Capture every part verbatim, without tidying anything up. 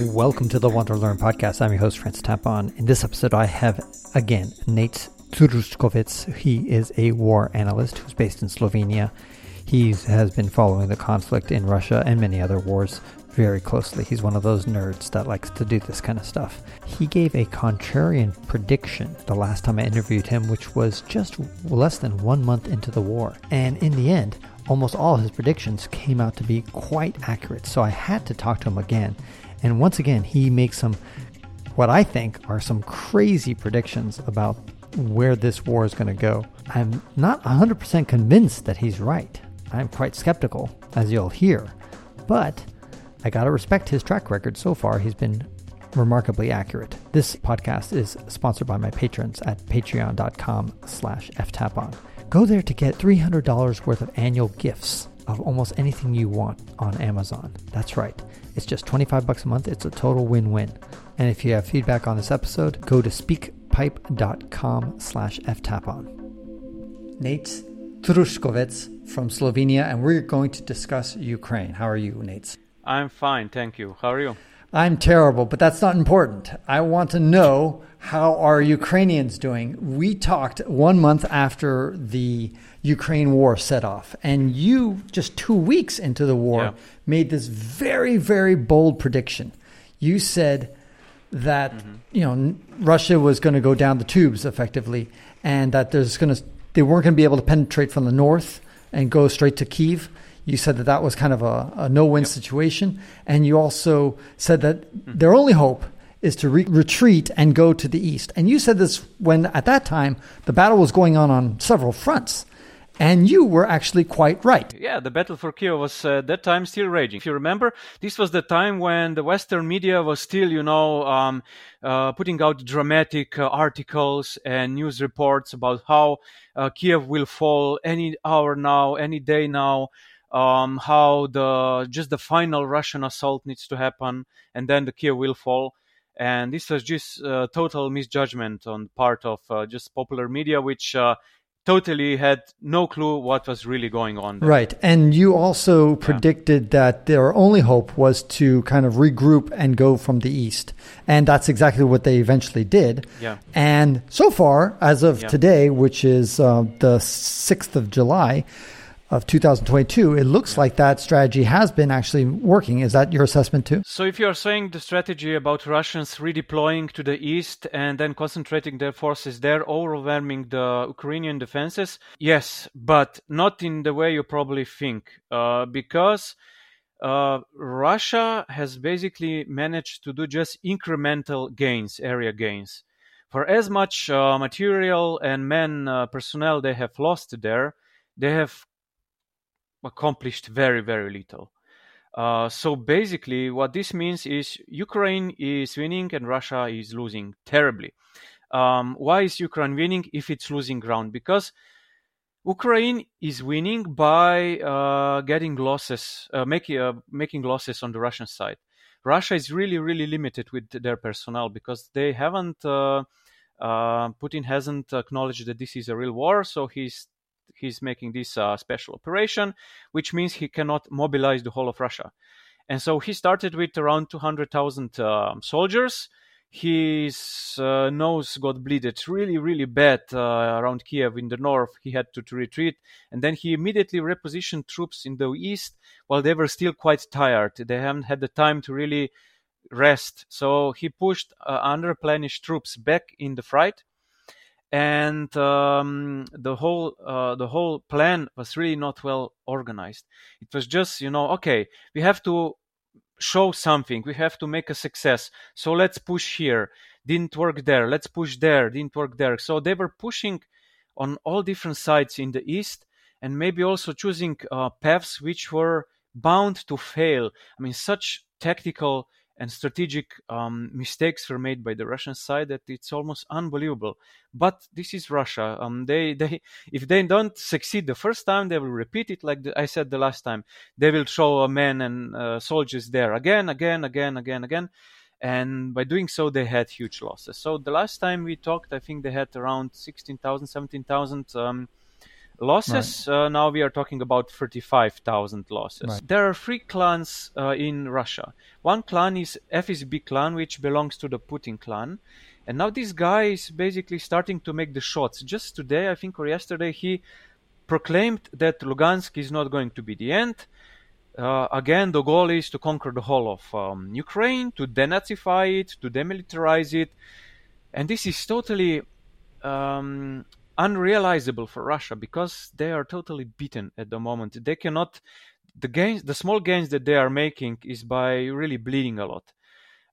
Welcome to the WanderLearn podcast. I'm your host, Francis Tapon. In this episode, I have, again, Nate Tsurushkovic. He is a war analyst who's based in Slovenia. He has been following the conflict in Russia and many other wars very closely. He's one of those nerds that likes to do this kind of stuff. He gave a contrarian prediction the last time I interviewed him, which was just less than one month into the war. And in the end, almost all his predictions came out to be quite accurate. So I had to talk to him again. And once again, he makes some, what I think are some crazy predictions about where this war is going to go. I'm not one hundred percent convinced that he's right. I'm quite skeptical, as you'll hear. But I gotta respect his track record so far. He's been remarkably accurate. This podcast is sponsored by my patrons at patreon.com slash ftapon. Go there to get three hundred dollars worth of annual gifts of almost anything you want on Amazon. That's right. It's just twenty-five bucks a month. It's a total win-win. And if you have feedback on this episode, go to speakpipe.com slash ftapon. Nate Tsurushkovic from Slovenia, and we're going to discuss Ukraine. How are you, Nate? I'm fine, thank you. How are you? I'm terrible, but that's not important. I want to know, how are Ukrainians doing? We talked one month after the Ukraine war set off, and you, just two weeks into the war, yeah. made this very, very bold prediction. You said that mm-hmm. you know Russia was going to go down the tubes, effectively, and that there's going to they weren't going to be able to penetrate from the north and go straight to Kyiv. You said that that was kind of a, a no-win yep. situation. And you also said that mm-hmm. their only hope is to re- retreat and go to the east. And you said this when, at that time, the battle was going on on several fronts. And you were actually quite right. Yeah, the battle for Kiev was at uh, that time still raging. If you remember, this was the time when the Western media was still, you know, um, uh, putting out dramatic uh, articles and news reports about how uh, Kiev will fall any hour now, any day now. Um, how the just the final Russian assault needs to happen, and then the Kiev will fall. And this was just a uh, total misjudgment on the part of uh, just popular media, which uh, totally had no clue what was really going on there. Right. And you also yeah. predicted that their only hope was to kind of regroup and go from the east. And that's exactly what they eventually did. Yeah. And so far, as of yeah. today, which is uh, the sixth of July, of two thousand twenty-two, it looks like that strategy has been actually working. Is that your assessment too? So if you're saying the strategy about Russians redeploying to the east and then concentrating their forces there, overwhelming the Ukrainian defenses, yes, but not in the way you probably think, uh, because uh, Russia has basically managed to do just incremental gains, area gains. For as much uh, material and men uh, personnel they have lost there, they have accomplished very, very little. Uh, so basically, what this means is Ukraine is winning and Russia is losing terribly. Um, why is Ukraine winning if it's losing ground? Because Ukraine is winning by uh, getting losses, uh, making uh, making losses on the Russian side. Russia is really, really limited with their personnel because they haven't. Uh, uh, Putin hasn't acknowledged that this is a real war, so he's. He's making this uh, special operation, which means he cannot mobilize the whole of Russia. And so he started with around two hundred thousand uh, soldiers. His uh, nose got bleeded really, really bad uh, around Kiev in the north. He had to, to retreat. And then he immediately repositioned troops in the east while they were still quite tired. They haven't had the time to really rest. So he pushed uh, unreplenished troops back in the fight. And um, the whole uh, the whole plan was really not well organized. It was just, you know, okay, we have to show something. We have to make a success. So let's push here. Didn't work there. Let's push there. Didn't work there. So they were pushing on all different sides in the east and maybe also choosing uh, paths which were bound to fail. I mean, such tactical and strategic um, mistakes were made by the Russian side that it's almost unbelievable. But this is Russia. Um, they, they, if they don't succeed the first time, they will repeat it. Like the, I said the last time, they will throw a man and uh, soldiers there again, again, again, again, again. And by doing so, they had huge losses. So the last time we talked, I think they had around sixteen thousand, seventeen thousand um, losses. Right. Uh, now we are talking about thirty-five thousand losses. Right. There are three clans uh, in Russia. One clan is F S B clan, which belongs to the Putin clan. And now this guy is basically starting to make the shots. Just today, I think, or yesterday, he proclaimed that Lugansk is not going to be the end. Uh, again, the goal is to conquer the whole of um, Ukraine, to denazify it, to demilitarize it. And this is totally um, unrealizable for Russia because they are totally beaten at the moment. They cannot, the gains, the small gains that they are making is by really bleeding a lot.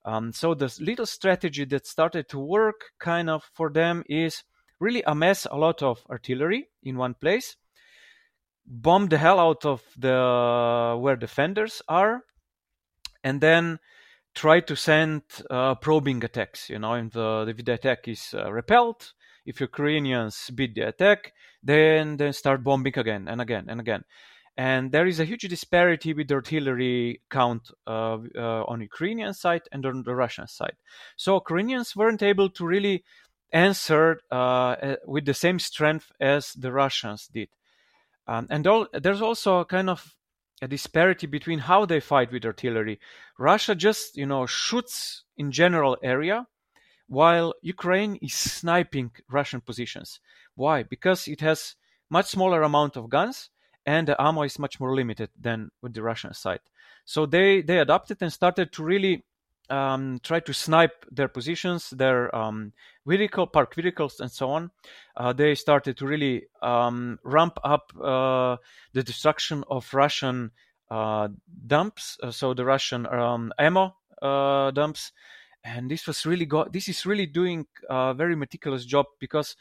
Um, so the little strategy that started to work kind of for them is really amass a lot of artillery in one place, bomb the hell out of the where defenders are, and then try to send uh, probing attacks. You know, if the, if the attack is uh, repelled, if Ukrainians beat the attack, then they start bombing again and again and again. And there is a huge disparity with the artillery count uh, uh, on Ukrainian side and on the Russian side. So Ukrainians weren't able to really answer uh, with the same strength as the Russians did. Um, and all, there's also a kind of a disparity between how they fight with artillery. Russia just, you know, shoots in general area, while Ukraine is sniping Russian positions. Why? Because it has much smaller amount of guns and the ammo is much more limited than with the Russian side. So they, they adapted and started to really um, try to snipe their positions, their um, vehicle, parked vehicles, and so on. Uh, they started to really um, ramp up uh, the destruction of Russian uh, dumps, uh, so the Russian um, ammo uh, dumps. And this was really go- this is really doing a very meticulous job because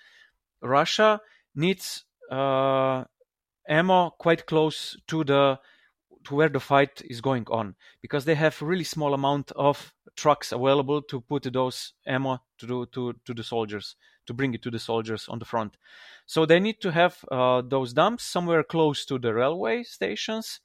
Russia needs uh, ammo quite close to the to where the fight is going on because they have really small amount of trucks available to put those ammo to do, to to the soldiers, to bring it to the soldiers on the front. So they need to have uh, those dumps somewhere close to the railway stations.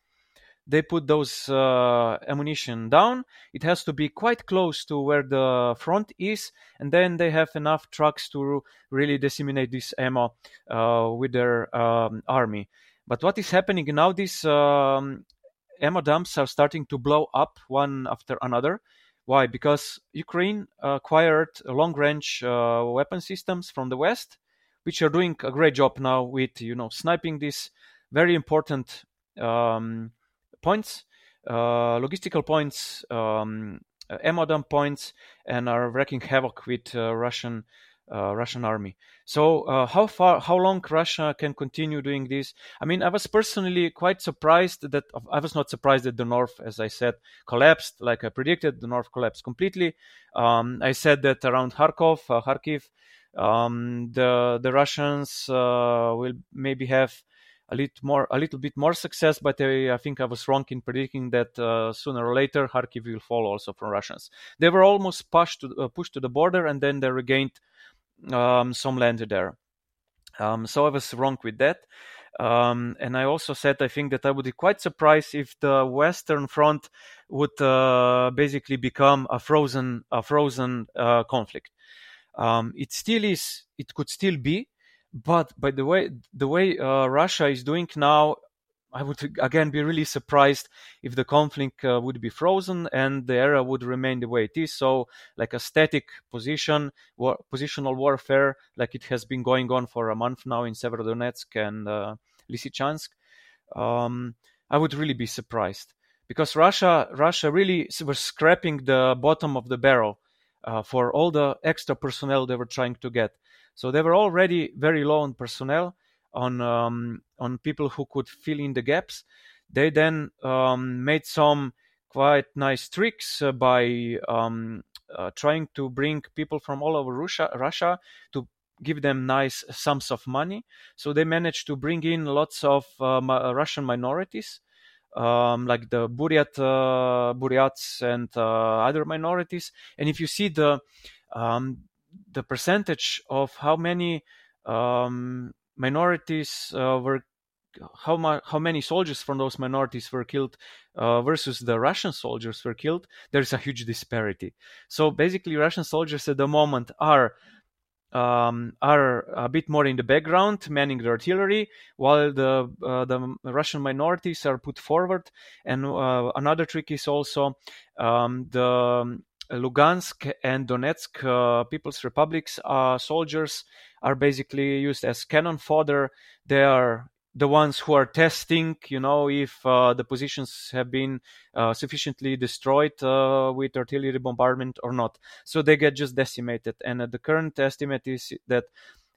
They put those uh, ammunition down. It has to be quite close to where the front is, and then they have enough trucks to really disseminate this ammo uh, with their um, army. But what is happening now, these um, ammo dumps are starting to blow up one after another. Why? Because Ukraine acquired long-range uh, weapon systems from the West, which are doing a great job now with, you know, sniping these very important um points, uh, logistical points, um, ammo dump points, and are wreaking havoc with uh, Russian uh, Russian army. So uh, how far, how long Russia can continue doing this? I mean, I was personally quite surprised that, I was not surprised that the North, as I said, collapsed, like I predicted, the North collapsed completely. Um, I said that around Kharkov, uh, Kharkiv, um, the, the Russians uh, will maybe have A little more, a little bit more success, but I, I think I was wrong in predicting that uh, sooner or later Kharkiv will fall also from Russians. They were almost pushed to, uh, pushed to the border, and then they regained um, some land there. Um, so I was wrong with that, um, and I also said I think that I would be quite surprised if the Western Front would uh, basically become a frozen, a frozen uh, conflict. Um, it still is. It could still be. But by the way, the way uh, Russia is doing now, I would again be really surprised if the conflict uh, would be frozen and the area would remain the way it is. So like a static position, war, positional warfare, like it has been going on for a month now in Severodonetsk and uh, Lysychansk. Um, I would really be surprised because Russia, Russia really was scraping the bottom of the barrel uh, for all the extra personnel they were trying to get. So they were already very low on personnel, on um, on people who could fill in the gaps. They then um, made some quite nice tricks uh, by um, uh, trying to bring people from all over Russia, Russia to give them nice sums of money. So they managed to bring in lots of uh, ma- Russian minorities, um, like the Buriat, uh, Buriats and uh, other minorities. And if you see the um, the percentage of how many um, minorities uh, were, how ma- how many soldiers from those minorities were killed uh, versus the Russian soldiers were killed, there is a huge disparity. So basically Russian soldiers at the moment are um, are a bit more in the background, manning the artillery, while the uh, the Russian minorities are put forward. And uh, another trick is also um, the Lugansk and Donetsk uh, People's Republics uh, soldiers are basically used as cannon fodder. They are the ones who are testing, you know, if uh, the positions have been uh, sufficiently destroyed uh, with artillery bombardment or not. So they get just decimated. And uh, the current estimate is that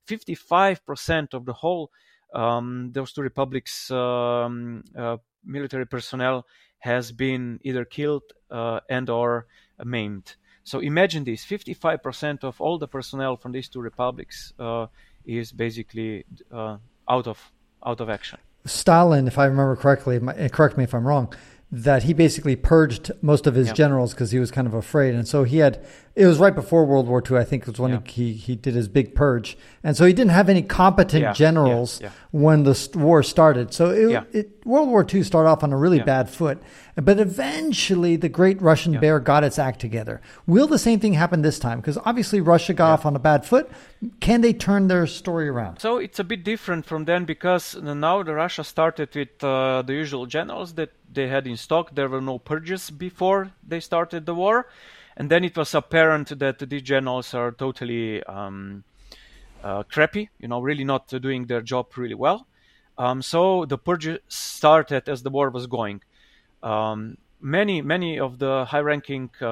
fifty-five percent of the whole um, those two republics' um, uh, military personnel has been either killed uh, and or maimed. So imagine this, fifty-five percent of all the personnel from these two republics uh, is basically uh, out of out of action. Stalin, if I remember correctly, correct me if I'm wrong, that he basically purged most of his yeah. generals because he was kind of afraid. And so he had, it was right before World War Two, I think, was when yeah. he, he did his big purge. And so he didn't have any competent yeah. generals yeah. Yeah. when the war started. So it, yeah. it, World War Two started off on a really yeah. bad foot. But eventually the great Russian yeah. bear got its act together. Will the same thing happen this time? Because obviously Russia got yeah. off on a bad foot. Can they turn their story around? So it's a bit different from then, because now the Russia started with uh, the usual generals that they had in stock. There were no purges before they started the war. And then it was apparent that these generals are totally um, uh, crappy, you know, really not doing their job really well. Um, so the purges started as the war was going. Um, many, many of the high-ranking uh,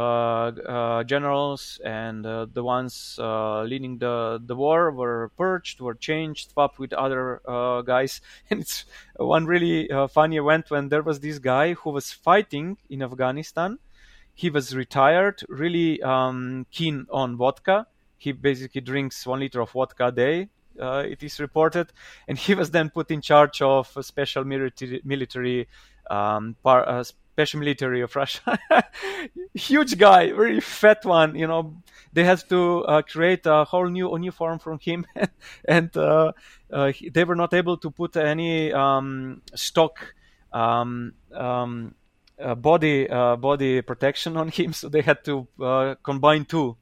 uh, generals and uh, the ones uh, leading the, the war were purged, were changed up with other uh, guys. And it's one really uh, funny event when there was this guy who was fighting in Afghanistan. He was retired, really um, keen on vodka. He basically drinks one liter of vodka a day, uh, it is reported. And he was then put in charge of a special military, military um, par, uh, special military of Russia. Huge guy, very fat one. You know, they had to uh, create a whole new uniform from him, and uh, uh, they were not able to put any um, stock. Um, um, Uh, body uh, body protection on him, so they had to uh, combine two,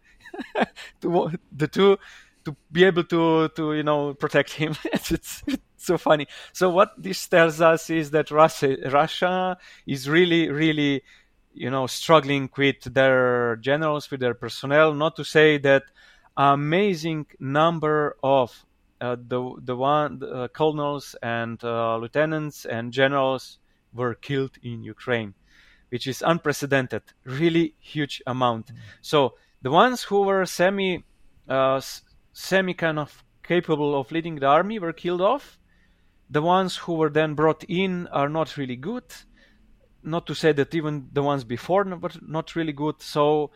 to, the two, to be able to to you know protect him. it's, it's, it's so funny. So what this tells us is that Russia Russia is really really you know struggling with their generals, with their personnel. Not to say that amazing number of uh, the the one the, uh, colonels and uh, lieutenants and generals were killed in Ukraine, which is unprecedented, really huge amount. Mm-hmm. So the ones who were semi, uh, semi kind of capable of leading the army were killed off. The ones who were then brought in are not really good. Not to say that even the ones before were not really good. So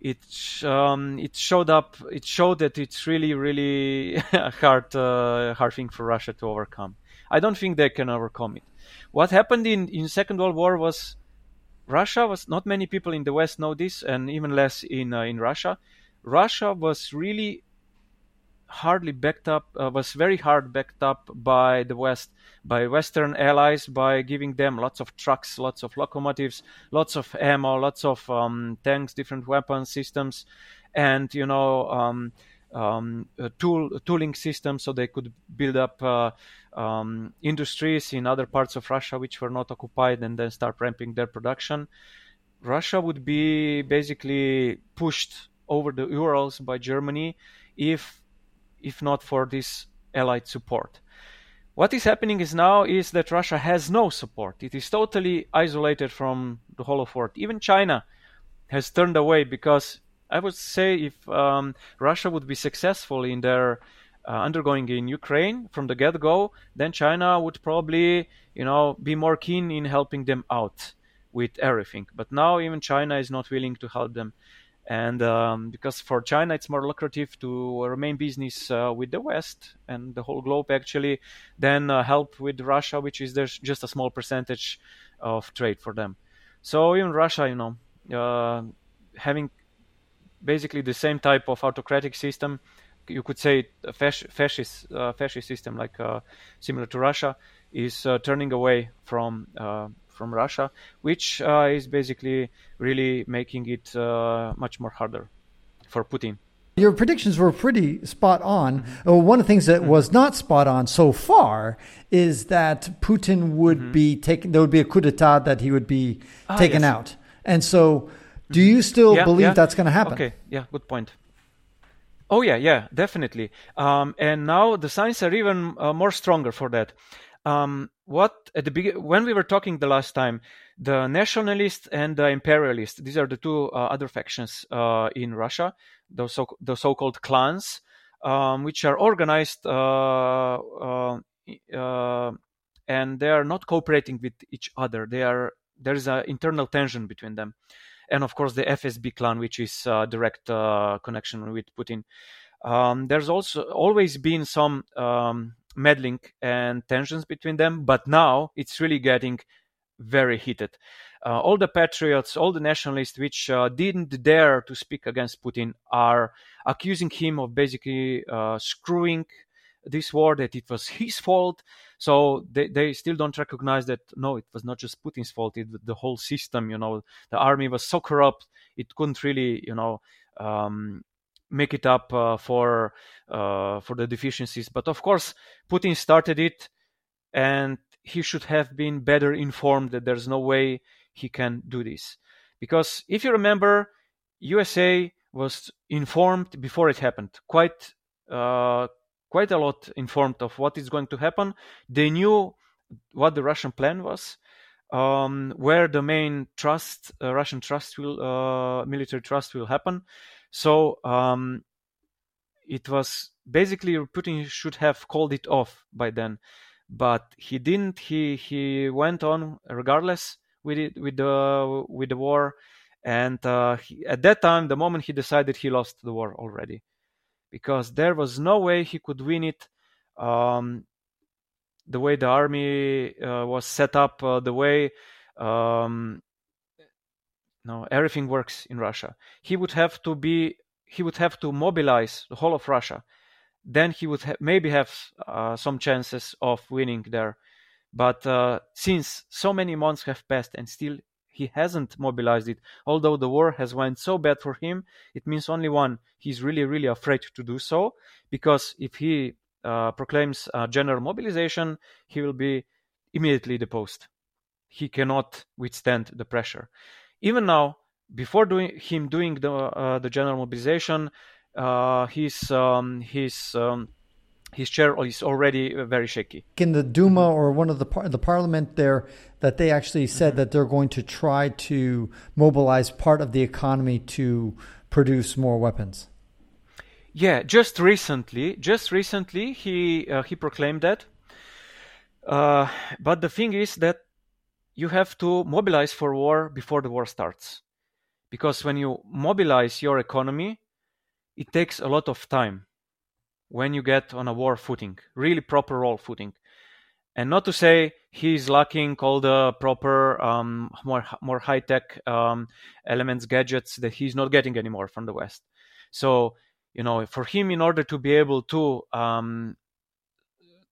it um, it showed up. It showed that it's really, really hard, uh, hard thing for Russia to overcome. I don't think they can overcome it. What happened in, in Second World War was Russia was, not many people in the West know this, and even less in uh, in Russia. Russia was really hardly backed up, uh, was very hard backed up by the West, by Western allies, by giving them lots of trucks, lots of locomotives, lots of ammo, lots of um, tanks, different weapon systems, and, you know, um, Um, uh, tool, tooling system, so they could build up uh, um, industries in other parts of Russia which were not occupied, and then start ramping their production. Russia would be basically pushed over the Urals by Germany if if not for this Allied support. What is happening is now is that Russia has no support. It is totally isolated from the whole of the world. Even China has turned away, because I would say if um, Russia would be successful in their uh, undergoing in Ukraine from the get-go, then China would probably, you know, be more keen in helping them out with everything. But now even China is not willing to help them. And um, because for China it's more lucrative to remain business uh, with the West and the whole globe, actually, than uh, help with Russia, which is there's just a small percentage of trade for them. So even Russia, you know, uh, having basically the same type of autocratic system, you could say a fascist, uh, fascist system, like uh, similar to Russia, is uh, turning away from uh, from Russia, which uh, is basically really making it uh, much more harder for Putin Your predictions were pretty spot on. Mm-hmm. Uh, one of the things that mm-hmm. was not spot on so far is that Putin would mm-hmm. be taken. There would be a coup d'état that he would be ah, taken yes. out. And so, do you still yeah, believe yeah. that's going to happen? Okay. Yeah. Good point. Oh yeah, yeah, definitely. Um, and now the signs are even uh, more stronger for that. Um, what at the be- when we were talking the last time, the nationalists and the imperialists, these are the two uh, other factions uh, in Russia, the, so- the so-called clans, um, which are organized uh, uh, uh, and they are not cooperating with each other. They are there is an internal tension between them. And of course, the F S B clan, which is uh, direct uh, connection with Putin. Um, there's also always been some um, meddling and tensions between them, but now it's really getting very heated. Uh, all the patriots, all the nationalists, which uh, didn't dare to speak against Putin, are accusing him of basically uh, screwing this war, that it was his fault. So they, they still don't recognize that, no, it was not just Putin's fault. It was the whole system, you know, the army was so corrupt. It couldn't really, you know, um, make it up uh, for uh, for the deficiencies. But of course, Putin started it, and he should have been better informed that there's no way he can do this. Because if you remember, U S A was informed before it happened, quite uh quite a lot informed of what is going to happen. They knew what the Russian plan was, um, where the main trust, uh, Russian trust will, uh, military trust will happen. So um, it was basically Putin should have called it off by then, but he didn't. He he went on regardless with it, with the with the war, and uh, he, at that time, the moment he decided, he lost the war already. Because there was no way he could win it, um, the way the army uh, was set up, uh, the way um, no everything works in Russia. He would have to be, he would have to mobilize the whole of Russia. Then he would ha- maybe have uh, some chances of winning there. But uh, since so many months have passed and still he hasn't mobilized it. Although the war has went so bad for him, it means only one. He's really, really afraid to do so, because if he uh, proclaims uh, general mobilization, he will be immediately deposed. He cannot withstand the pressure. Even now, before doing him doing the uh, the general mobilization, uh, his um, his um, his chair is already very shaky. In the Duma or one of the par- the parliament there, that they actually said mm-hmm. that they're going to try to mobilize part of the economy to produce more weapons. Yeah, just recently, just recently he uh, he proclaimed that. Uh, but the thing is that you have to mobilize for war before the war starts, because when you mobilize your economy, it takes a lot of time. When you get on a war footing, really proper war footing. And not to say he's lacking all the proper, um, more more high-tech um, elements, gadgets that he's not getting anymore from the West. So, you know, for him, in order to be able to um,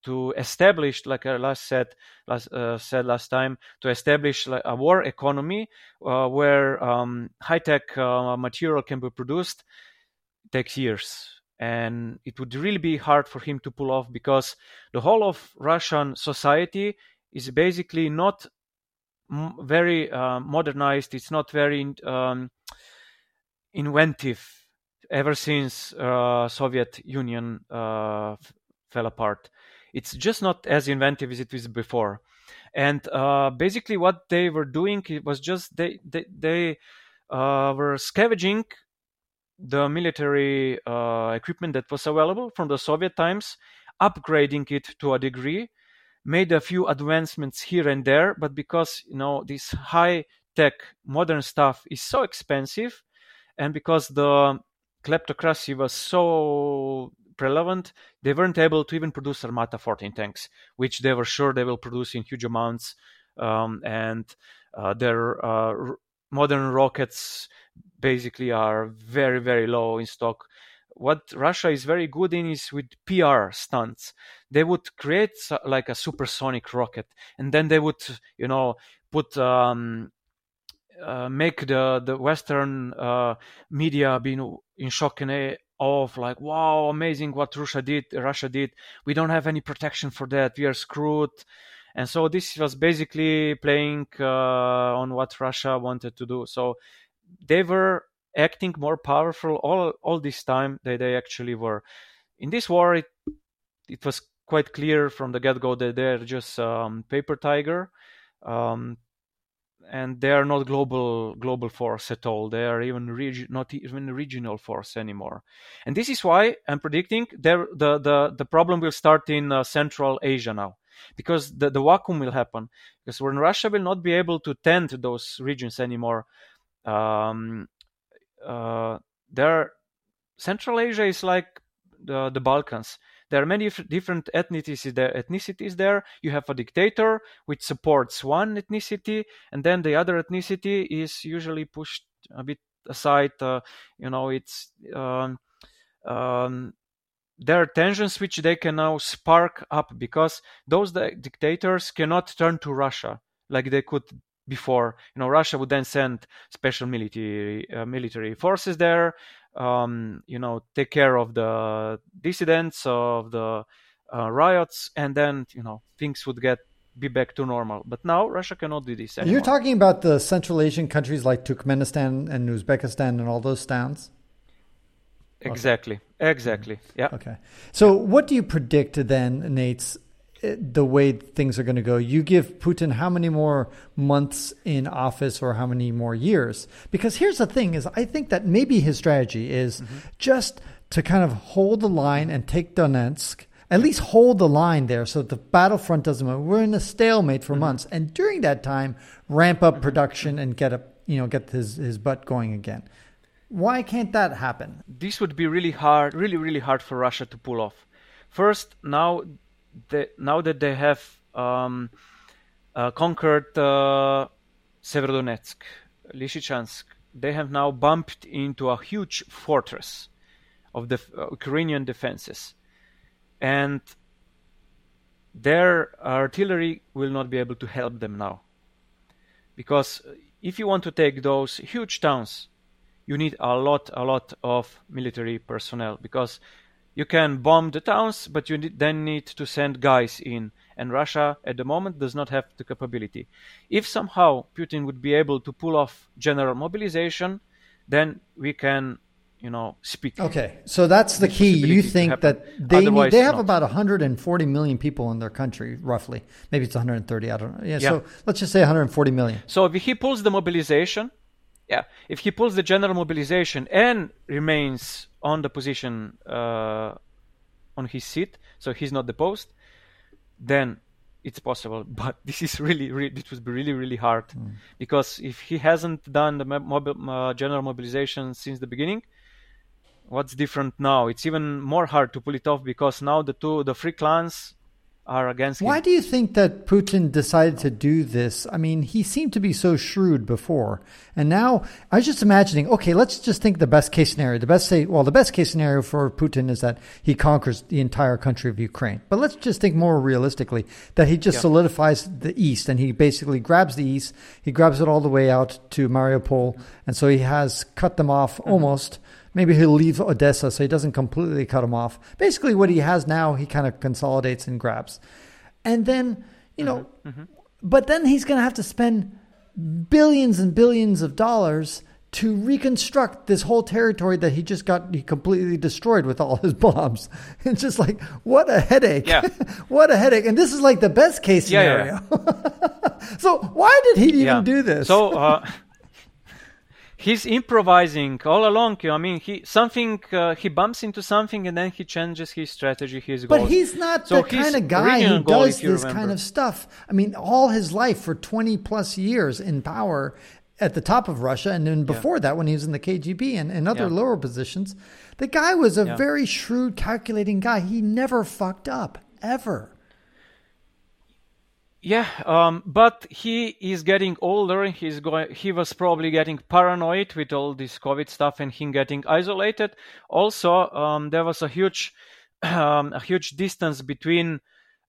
to establish, like I last said last, uh, said last time, to establish a war economy uh, where um, high-tech uh, material can be produced, takes years. And it would really be hard for him to pull off, because the whole of Russian society is basically not m- very uh, modernized. It's not very um, inventive ever since uh, Soviet Union uh, f- fell apart. It's just not as inventive as it was before. And uh, basically what they were doing, it was just they, they, they uh, were scavenging the military uh, equipment that was available from the Soviet times, upgrading it to a degree, made a few advancements here and there, but because, you know, this high-tech modern stuff is so expensive, and because the kleptocracy was so prevalent, they weren't able to even produce Armata fourteen tanks, which they were sure they will produce in huge amounts, um, and uh, their uh, modern rockets basically are very, very low in stock. What Russia is very good in is with P R stunts. They would create like a supersonic rocket, and then they would, you know, put um, uh, make the the Western uh, media be in shock and off like, wow, amazing what Russia did, Russia did. We don't have any protection for that. We are screwed. And so this was basically playing uh, on what Russia wanted to do. So they were acting more powerful all all this time than they actually were. In this war, it, it was quite clear from the get-go that they're just um, paper tiger. Um, and they are not global global force at all. They are even reg- not even regional force anymore. And this is why I'm predicting the, the, the problem will start in uh, Central Asia now. Because the, the vacuum will happen. Because when Russia will not be able to tend to those regions anymore, um, uh, there, Central Asia is like the, the Balkans. There are many different ethnicities there, ethnicities there. You have a dictator which supports one ethnicity, and then the other ethnicity is usually pushed a bit aside. Uh, you know, it's um, um, there are tensions which they can now spark up because those dictators cannot turn to Russia like they could before. You know, Russia would then send special military uh, military forces there. Um, you know, take care of the dissidents, of the uh, riots, and then, you know, things would get be back to normal. But now Russia cannot do this anymore. You're talking about the Central Asian countries like Turkmenistan and Uzbekistan and all those towns? Exactly. Okay. Exactly. Yeah. Okay. So yeah. What do you predict then, Nate, the way things are going to go? You give Putin how many more months in office or how many more years? Because here's the thing is I think that maybe his strategy is mm-hmm. just to kind of hold the line and take Donetsk, at least hold the line there so the battlefront doesn't move. We're in a stalemate for mm-hmm. months. And during that time, ramp up production and get up, you know, get his, his butt going again. Why can't that happen? This would be really hard, really, really hard for Russia to pull off. First, now... They, now that they have um, uh, conquered uh, Severodonetsk, Lysychansk, they have now bumped into a huge fortress of the uh, Ukrainian defenses. And their artillery will not be able to help them now. Because if you want to take those huge towns, you need a lot, a lot of military personnel. Because you can bomb the towns, but you need, then need to send guys in. And Russia, at the moment, does not have the capability. If somehow Putin would be able to pull off general mobilization, then we can, you know, speak. Okay, so that's the key. You think that they need, they have not. About one hundred forty million people in their country, roughly. Maybe it's one hundred thirty, I don't know. Yeah, yeah. So let's just say one hundred forty million. So if he pulls the mobilization, yeah, if he pulls the general mobilization and remains on the position, uh, on his seat, so he's not deposed, then it's possible. But this is really, really it would be really, really hard. Mm. Because if he hasn't done the mobi- uh, general mobilization since the beginning, what's different now? It's even more hard to pull it off because now the two, the free clans are against him. Why do you think that Putin decided to do this? I mean, he seemed to be so shrewd before. And now I was just imagining, okay, let's just think the best case scenario. The best say, well, the best case scenario for Putin is that he conquers the entire country of Ukraine. But let's just think more realistically that he just yeah. solidifies the East and he basically grabs the East. He grabs it all the way out to Mariupol. And so he has cut them off mm-hmm. almost. Maybe he'll leave Odessa so he doesn't completely cut him off. Basically what he has now, he kind of consolidates and grabs. And then, you know, mm-hmm. Mm-hmm. but then he's going to have to spend billions and billions of dollars to reconstruct this whole territory that he just got he completely destroyed with all his bombs. It's just like, what a headache. Yeah. What a headache. And this is like the best case scenario. Yeah, yeah. So why did he even yeah. do this? So... Uh... He's improvising all along. I mean, he something uh, he bumps into something and then he changes his strategy, his goals. But he's not so the kind of guy who goal, does this remember. kind of stuff. I mean, all his life for twenty plus years in power at the top of Russia. And then before yeah. that, when he was in the K G B and, and other yeah. lower positions, the guy was a yeah. very shrewd, calculating guy. He never fucked up, ever. Yeah, um, but he is getting older. He's going. He was probably getting paranoid with all this COVID stuff and him getting isolated. Also, um, there was a huge, um, a huge distance between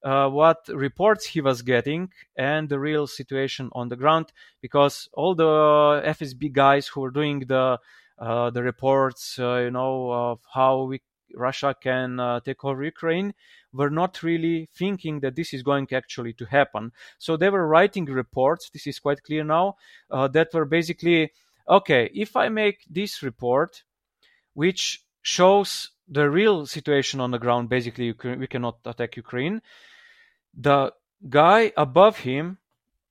uh, what reports he was getting and the real situation on the ground, because all the F S B guys who were doing the uh, the reports, uh, you know, of how we, Russia can uh, take over Ukraine, were not really thinking that this is going actually to happen. So they were writing reports, this is quite clear now, uh, that were basically, okay, if I make this report, which shows the real situation on the ground, basically, we cannot attack Ukraine, the guy above him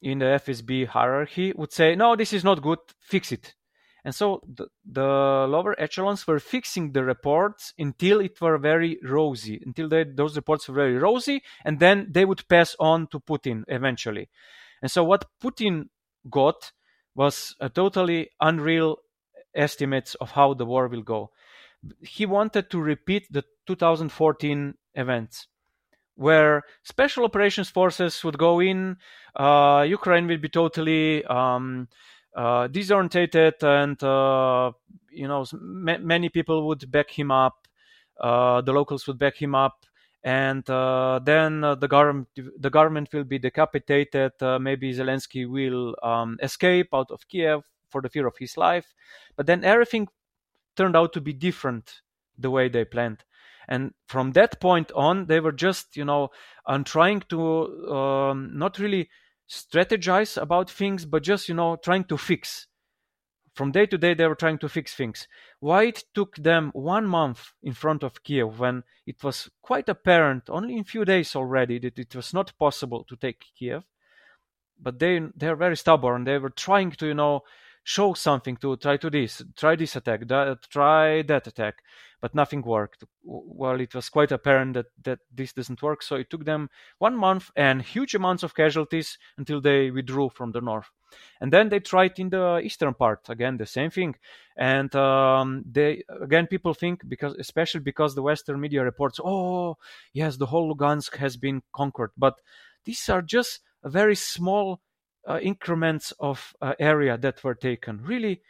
in the F S B hierarchy would say, no, this is not good, fix it. And so the, the lower echelons were fixing the reports until it were very rosy, until they, those reports were very rosy, and then they would pass on to Putin eventually. And so what Putin got was a totally unreal estimates of how the war will go. He wanted to repeat the two thousand fourteen events, where special operations forces would go in, uh, Ukraine will be totally um, uh, disorientated, and uh, you know, ma- many people would back him up, uh, the locals would back him up, and uh, then uh, the, gar- the government will be decapitated, uh, maybe Zelensky will um, escape out of Kiev for the fear of his life, but then everything turned out to be different the way they planned. And from that point on, they were just, you know, um, trying to um, not really strategize about things, but just, you know, trying to fix. From day to day, they were trying to fix things. Why it took them one month in front of Kiev when it was quite apparent, only in a few days already, that it was not possible to take Kiev. But they they are very stubborn. They were trying to, you know, show something, to try to this, try this attack, that, try that attack, but nothing worked. Well, it was quite apparent that, that this doesn't work, so it took them one month and huge amounts of casualties until they withdrew from the north. And then they tried in the eastern part, again, the same thing. And um, they, again, people think, because especially because the Western media reports, oh, yes, the whole Lugansk has been conquered. But these are just a very small Uh, increments of uh, area that were taken, really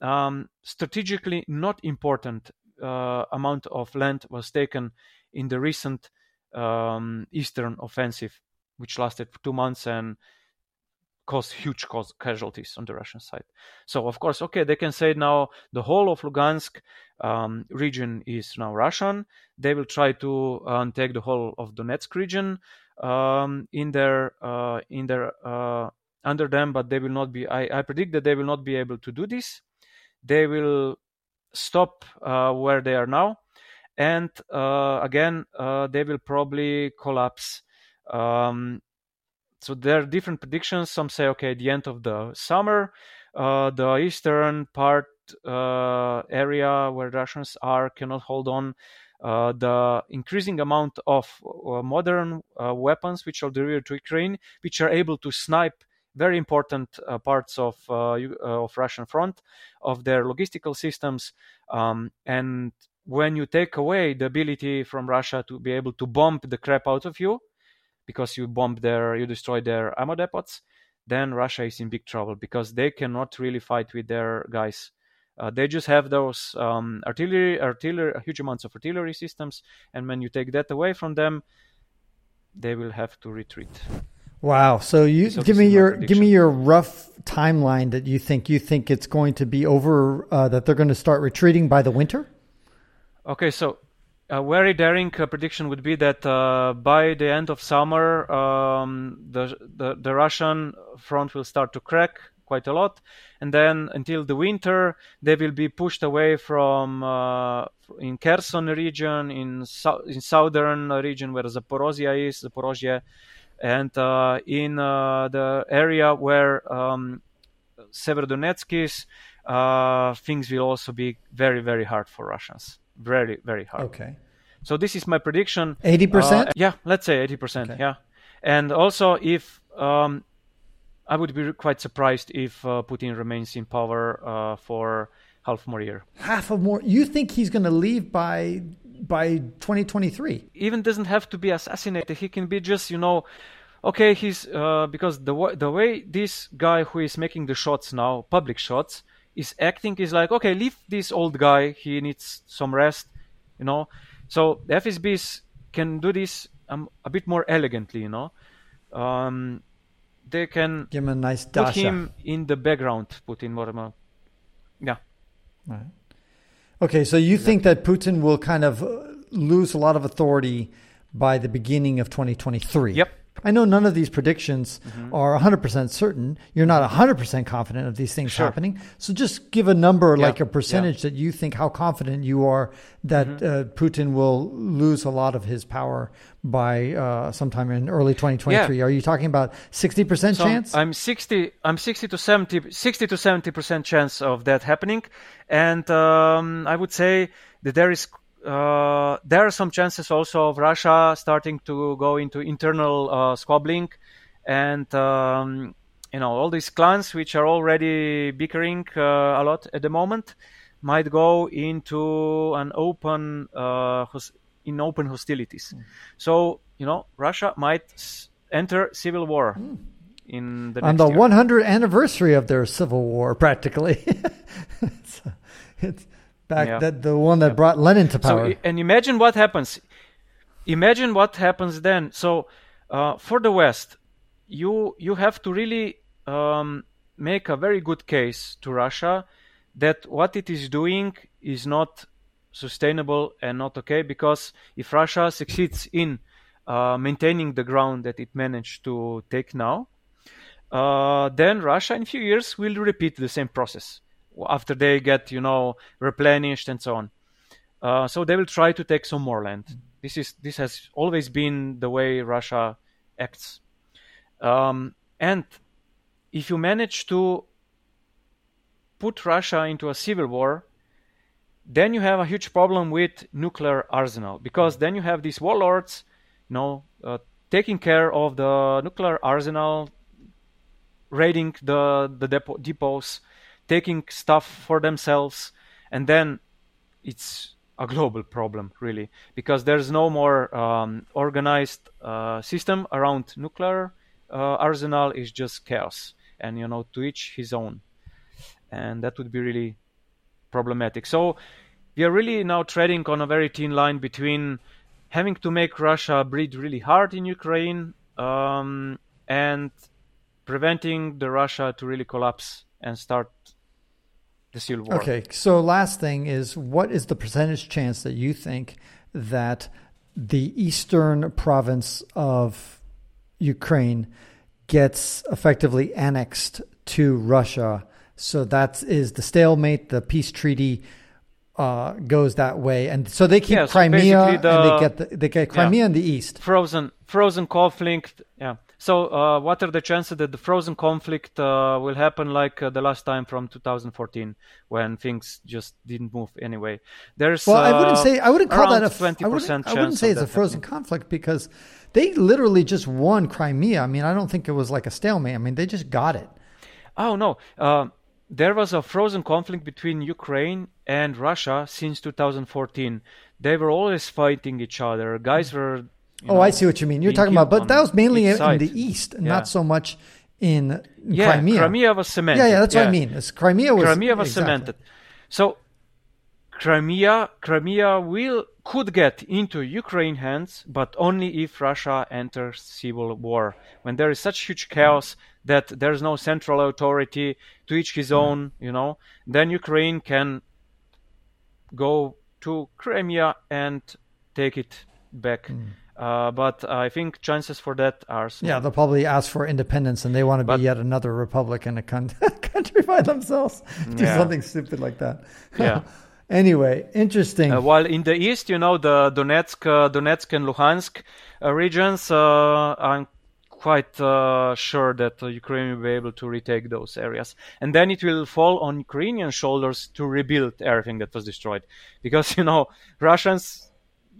um, strategically not important uh, amount of land was taken in the recent um, Eastern offensive, which lasted for two months and caused huge cause- casualties on the Russian side. So of course, okay, they can say now the whole of Lugansk um, region is now Russian. They will try to um, take the whole of Donetsk region um, in their uh, in their uh, under them, but they will not be, I, I predict that they will not be able to do this. They will stop uh, where they are now. And uh, again, uh, they will probably collapse. Um, so there are different predictions. Some say, okay, at the end of the summer, uh, the eastern part uh, area where Russians are cannot hold on. Uh, the increasing amount of uh, modern uh, weapons which are delivered to Ukraine, which are able to snipe very important uh, parts of uh, U- uh, of Russian front, of their logistical systems. Um, and when you take away the ability from Russia to be able to bomb the crap out of you, because you bomb their, you destroy their ammo depots, then Russia is in big trouble because they cannot really fight with their guys. Uh, they just have those um, artillery, artillery, huge amounts of artillery systems. And when you take that away from them, they will have to retreat. Wow! So you give me your give me your rough timeline that you think you think it's going to be over, uh, that they're going to start retreating by the winter. Okay, so a very daring uh, prediction would be that uh, by the end of summer, um, the, the the Russian front will start to crack quite a lot, and then until the winter, they will be pushed away from uh, in Kherson region, in so- in southern region where Zaporizhzhia is, Zaporizhzhia. And uh, in uh, the area where um, Severodonetsk is, uh, things will also be very, very hard for Russians. Very, very hard. Okay. So this is my prediction. eighty percent? Uh, yeah, let's say eighty percent, okay. Yeah. And also if, um, I would be quite surprised if uh, Putin remains in power uh, for half more year. Half of more? You think he's going to leave by... by twenty twenty-three? Even doesn't have to be assassinated. He can be just, you know, okay, he's uh, because the w- the way this guy who is making the shots now, public shots, is acting is like, okay, leave this old guy, he needs some rest, you know. So the F S Bs can do this um, a bit more elegantly, you know. Um, they can give him a nice dasha. Put him in the background, Putin, whatever. Yeah. All right. Okay, so you think that Putin will kind of lose a lot of authority by the beginning of twenty twenty-three? Yep. I know none of these predictions mm-hmm. are one hundred percent certain. You're not one hundred percent confident of these things sure. happening. So just give a number, yeah. like a percentage yeah. that you think how confident you are that mm-hmm. uh, Putin will lose a lot of his power by uh, sometime in early twenty twenty-three. Yeah. Are you talking about sixty percent so chance? I'm sixty. I'm sixty to seventy, sixty to seventy percent chance of that happening, and um, I would say that there is. Uh, there are some chances also of Russia starting to go into internal uh, squabbling, and um, you know, all these clans which are already bickering uh, a lot at the moment might go into an open uh, hos- in open hostilities. Mm. So you know, Russia might s- enter civil war. Mm. In the next on the year. one hundredth anniversary of their civil war, practically. it's, it's, Back yeah. that the one that yeah. brought Lenin to power. So, and imagine what happens. Imagine what happens then. So uh, for the West, you you have to really um, make a very good case to Russia that what it is doing is not sustainable and not okay. Because if Russia succeeds in uh, maintaining the ground that it managed to take now, uh, then Russia in a few years will repeat the same process. After they get, you know, replenished and so on, uh, so they will try to take some more land. Mm-hmm. This is this has always been the way Russia acts. Um, and if you manage to put Russia into a civil war, then you have a huge problem with nuclear arsenal, because then you have these warlords, you know, uh, taking care of the nuclear arsenal, raiding the the depo- depots. Taking stuff for themselves, and then it's a global problem, really, because there's no more um, organized uh, system around nuclear uh, arsenal. Is just chaos, and you know, to each his own, and that would be really problematic. So we are really now treading on a very thin line between having to make Russia breathe really hard in Ukraine um, and preventing the Russia to really collapse and start the civil war. Okay, so last thing is, what is the percentage chance that you think that the eastern province of Ukraine gets effectively annexed to Russia? So that is the stalemate, the peace treaty uh, goes that way. And so they keep yeah, so Crimea the, and they get the, they get Crimea yeah, in the east. Frozen, frozen conflict, yeah. So, uh, what are the chances that the frozen conflict uh, will happen like uh, the last time from twenty fourteen, when things just didn't move anyway? There's well, uh, I wouldn't say I wouldn't call that a twenty percent I wouldn't, I wouldn't say it's a frozen happening. conflict, because they literally just won Crimea. I mean, I don't think it was like a stalemate. I mean, they just got it. Oh no, uh, there was a frozen conflict between Ukraine and Russia since twenty fourteen. They were always fighting each other. Guys were. You oh, know, I see what you mean. You're talking about, but that was mainly in the east, yeah. not so much in yeah, Crimea. Crimea was cemented. Yeah, yeah, that's yeah. what I mean. It's Crimea was Crimea was exactly. cemented. So Crimea, Crimea will could get into Ukraine hands, but only if Russia enters civil war. When there is such huge chaos that there is no central authority, to each his own, you know, then Ukraine can go to Crimea and take it back. Mm. Uh, but uh, I think chances for that are small. Yeah, they'll probably ask for independence, and they want to but, be yet another republic in a con- country by themselves. Do yeah. something stupid like that. Yeah. Anyway, interesting. Uh, while in the east, you know, the Donetsk, uh, Donetsk and Luhansk uh, regions, uh, I'm quite uh, sure that uh, Ukraine will be able to retake those areas, and then it will fall on Ukrainian shoulders to rebuild everything that was destroyed, because you know, Russians.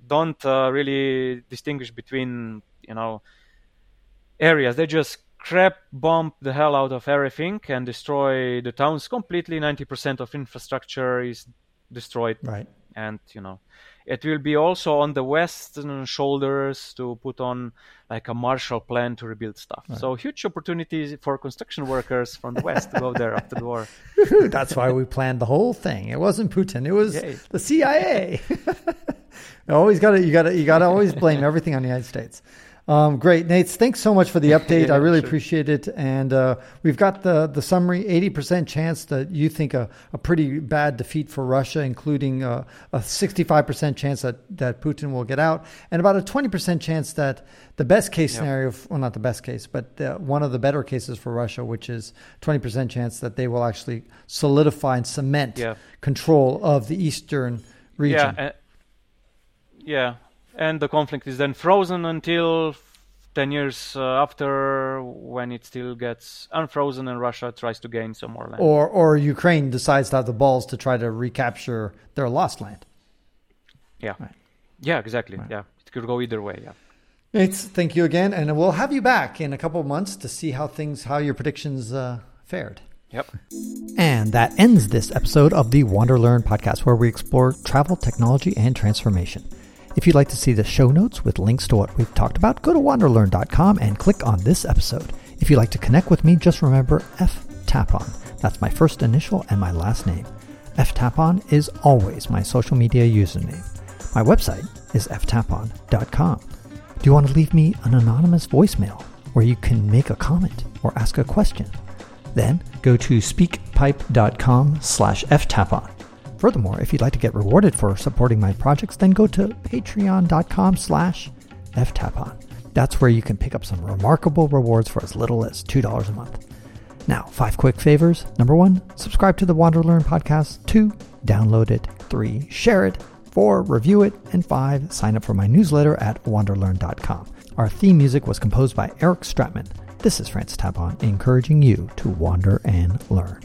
Don't uh, really distinguish between, you know, areas. They just crap bomb the hell out of everything and destroy the towns completely. ninety percent of infrastructure is destroyed. Right. And, you know, it will be also on the Western shoulders to put on like a Marshall plan to rebuild stuff. Right. So huge opportunities for construction workers from the West to go there after the war. That's why we planned the whole thing. It wasn't Putin. It was Yay. the C I A. You always got to you got to you got to always blame everything on the United States. Um, great, Nate. Thanks so much for the update. yeah, I really sure. appreciate it. And uh, we've got the, the summary, eighty percent chance that you think a, a pretty bad defeat for Russia, including uh, a sixty-five percent chance that, that Putin will get out, and about a twenty percent chance that the best case yep. scenario, well, not the best case, but uh, one of the better cases for Russia, which is twenty percent chance that they will actually solidify and cement yeah. control of the eastern region. Yeah. And, yeah. And the conflict is then frozen until ten years uh, after, when it still gets unfrozen and Russia tries to gain some more land. Or or Ukraine decides to have the balls to try to recapture their lost land. Yeah. Right. Yeah, exactly. Right. Yeah. It could go either way. Yeah. Nate, thank you again. And we'll have you back in a couple of months to see how things, how your predictions uh, fared. Yep. And that ends this episode of the WanderLearn podcast, where we explore travel, technology, and transformation. If you'd like to see the show notes with links to what we've talked about, go to wander learn dot com and click on this episode. If you'd like to connect with me, just remember F Tapon. That's my first initial and my last name. F Tapon is always my social media username. My website is f tapon dot com. Do you want to leave me an anonymous voicemail where you can make a comment or ask a question? Then go to speak pipe dot com slash f tapon. Furthermore, if you'd like to get rewarded for supporting my projects, then go to patreon dot com slash f tapon. That's where you can pick up some remarkable rewards for as little as two dollars a month. Now, five quick favors. Number one, subscribe to the WanderLearn podcast. Two, download it. Three, share it. Four, review it. And five, sign up for my newsletter at wander learn dot com. Our theme music was composed by Eric Stratman. This is Francis Tapon, encouraging you to wander and learn.